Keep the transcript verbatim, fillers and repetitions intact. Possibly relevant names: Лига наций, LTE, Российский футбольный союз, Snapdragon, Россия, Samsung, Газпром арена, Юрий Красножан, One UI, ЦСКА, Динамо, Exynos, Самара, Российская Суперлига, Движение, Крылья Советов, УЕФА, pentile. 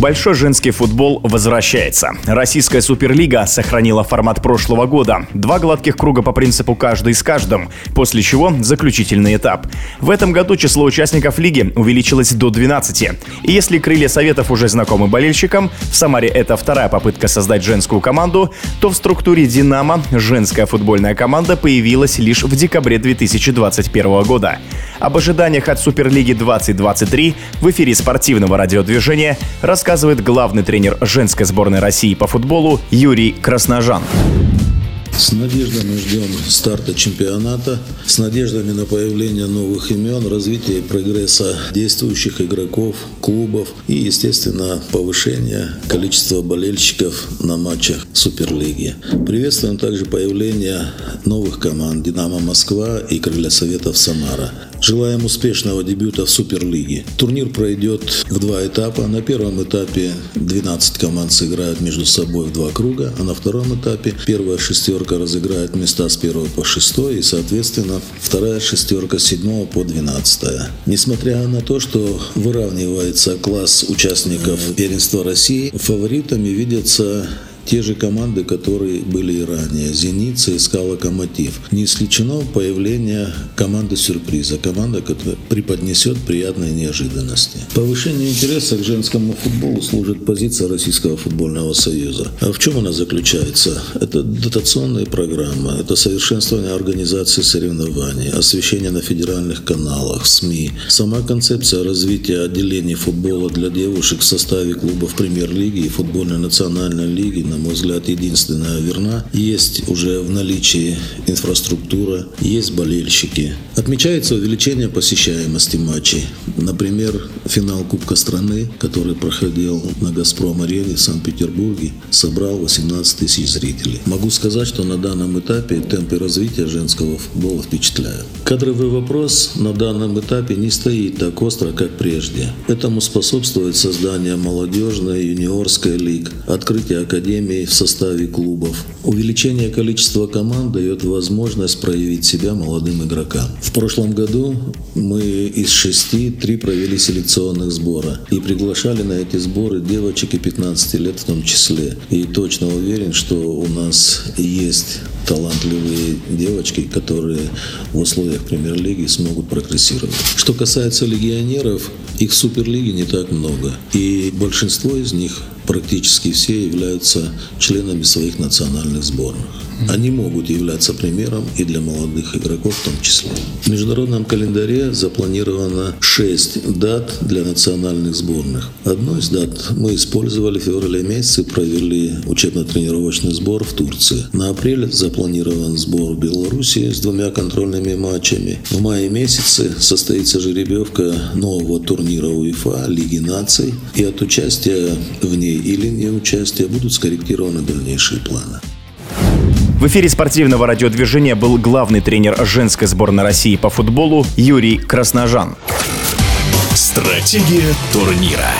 Большой женский футбол возвращается. Российская Суперлига сохранила формат прошлого года. Два гладких круга по принципу каждый с каждым, после чего заключительный этап. В этом году число участников лиги увеличилось до двенадцати. И если Крылья Советов уже знакомы болельщикам, в Самаре это вторая попытка создать женскую команду, то в структуре «Динамо» женская футбольная команда появилась лишь в декабре две тысячи двадцать первого года. Об ожиданиях от Суперлиги двадцать двадцать три в эфире спортивного радио «Движение» рассказывает Рассказывает главный тренер женской сборной России по футболу Юрий Красножан. С надеждой мы ждем старта чемпионата, с надеждами на появление новых имен, развитие и прогресса действующих игроков, клубов и, естественно, повышение количества болельщиков на матчах Суперлиги. Приветствуем также появление новых команд «Динамо Москва» и «Крылья Советов Самара». Желаем успешного дебюта в Суперлиге. Турнир пройдет в два этапа. На первом этапе двенадцать команд сыграют между собой в два круга, а на втором этапе первая шестерка разыграет места с первого по шестое и, соответственно, вторая шестерка с седьмого по двенадцатое. Несмотря на то, что выравнивается класс участников первенства России, фаворитами видятся те же команды, которые были и ранее. «Зенит», «ЦСКА», «Локомотив». Не исключено появление команды-сюрприза. Команда, которая преподнесет приятные неожиданности. Повышение интереса к женскому футболу служит позиция Российского футбольного союза. А в чем она заключается? Это дотационные программы, это совершенствование организации соревнований, освещение на федеральных каналах, СМИ. Сама концепция развития отделений футбола для девушек в составе клубов премьер-лиги и футбольной национальной лиги, на мой взгляд, единственная верна. Есть уже в наличии инфраструктура, есть болельщики. Отмечается увеличение посещаемости матчей. Например, финал Кубка страны, который проходил на «Газпром арене» в Санкт-Петербурге, собрал восемнадцать тысяч зрителей. Могу сказать, что на данном этапе темпы развития женского футбола впечатляют. Кадровый вопрос на данном этапе не стоит так остро, как прежде. Этому способствует создание молодежной юниорской лиг, открытие академии в составе клубов. Увеличение количества команд дает возможность проявить себя молодым игрокам. В прошлом году мы из шести три провели селекционных сбора и приглашали на эти сборы девочек и пятнадцати лет в том числе. И точно уверен, что у нас есть талантливые девочки, которые в условиях премьер-лиги смогут прогрессировать. Что касается легионеров, их в Суперлиге не так много. И большинство из них, практически все, являются членами своих национальных сборных. Они могут являться примером и для молодых игроков в том числе. В международном календаре запланировано шесть дат для национальных сборных. Одну из дат мы использовали в феврале месяце, провели учебно-тренировочный сбор в Турции. На апрель запланирован сбор в Белоруссии с двумя контрольными матчами. В мае месяце состоится жеребьевка нового турнира УЕФА, Лиги наций, и от участия в ней или неучастия будут скорректированы дальнейшие планы. В эфире спортивного радио «Движение» был главный тренер женской сборной России по футболу Юрий Красножан. Стратегия турнира.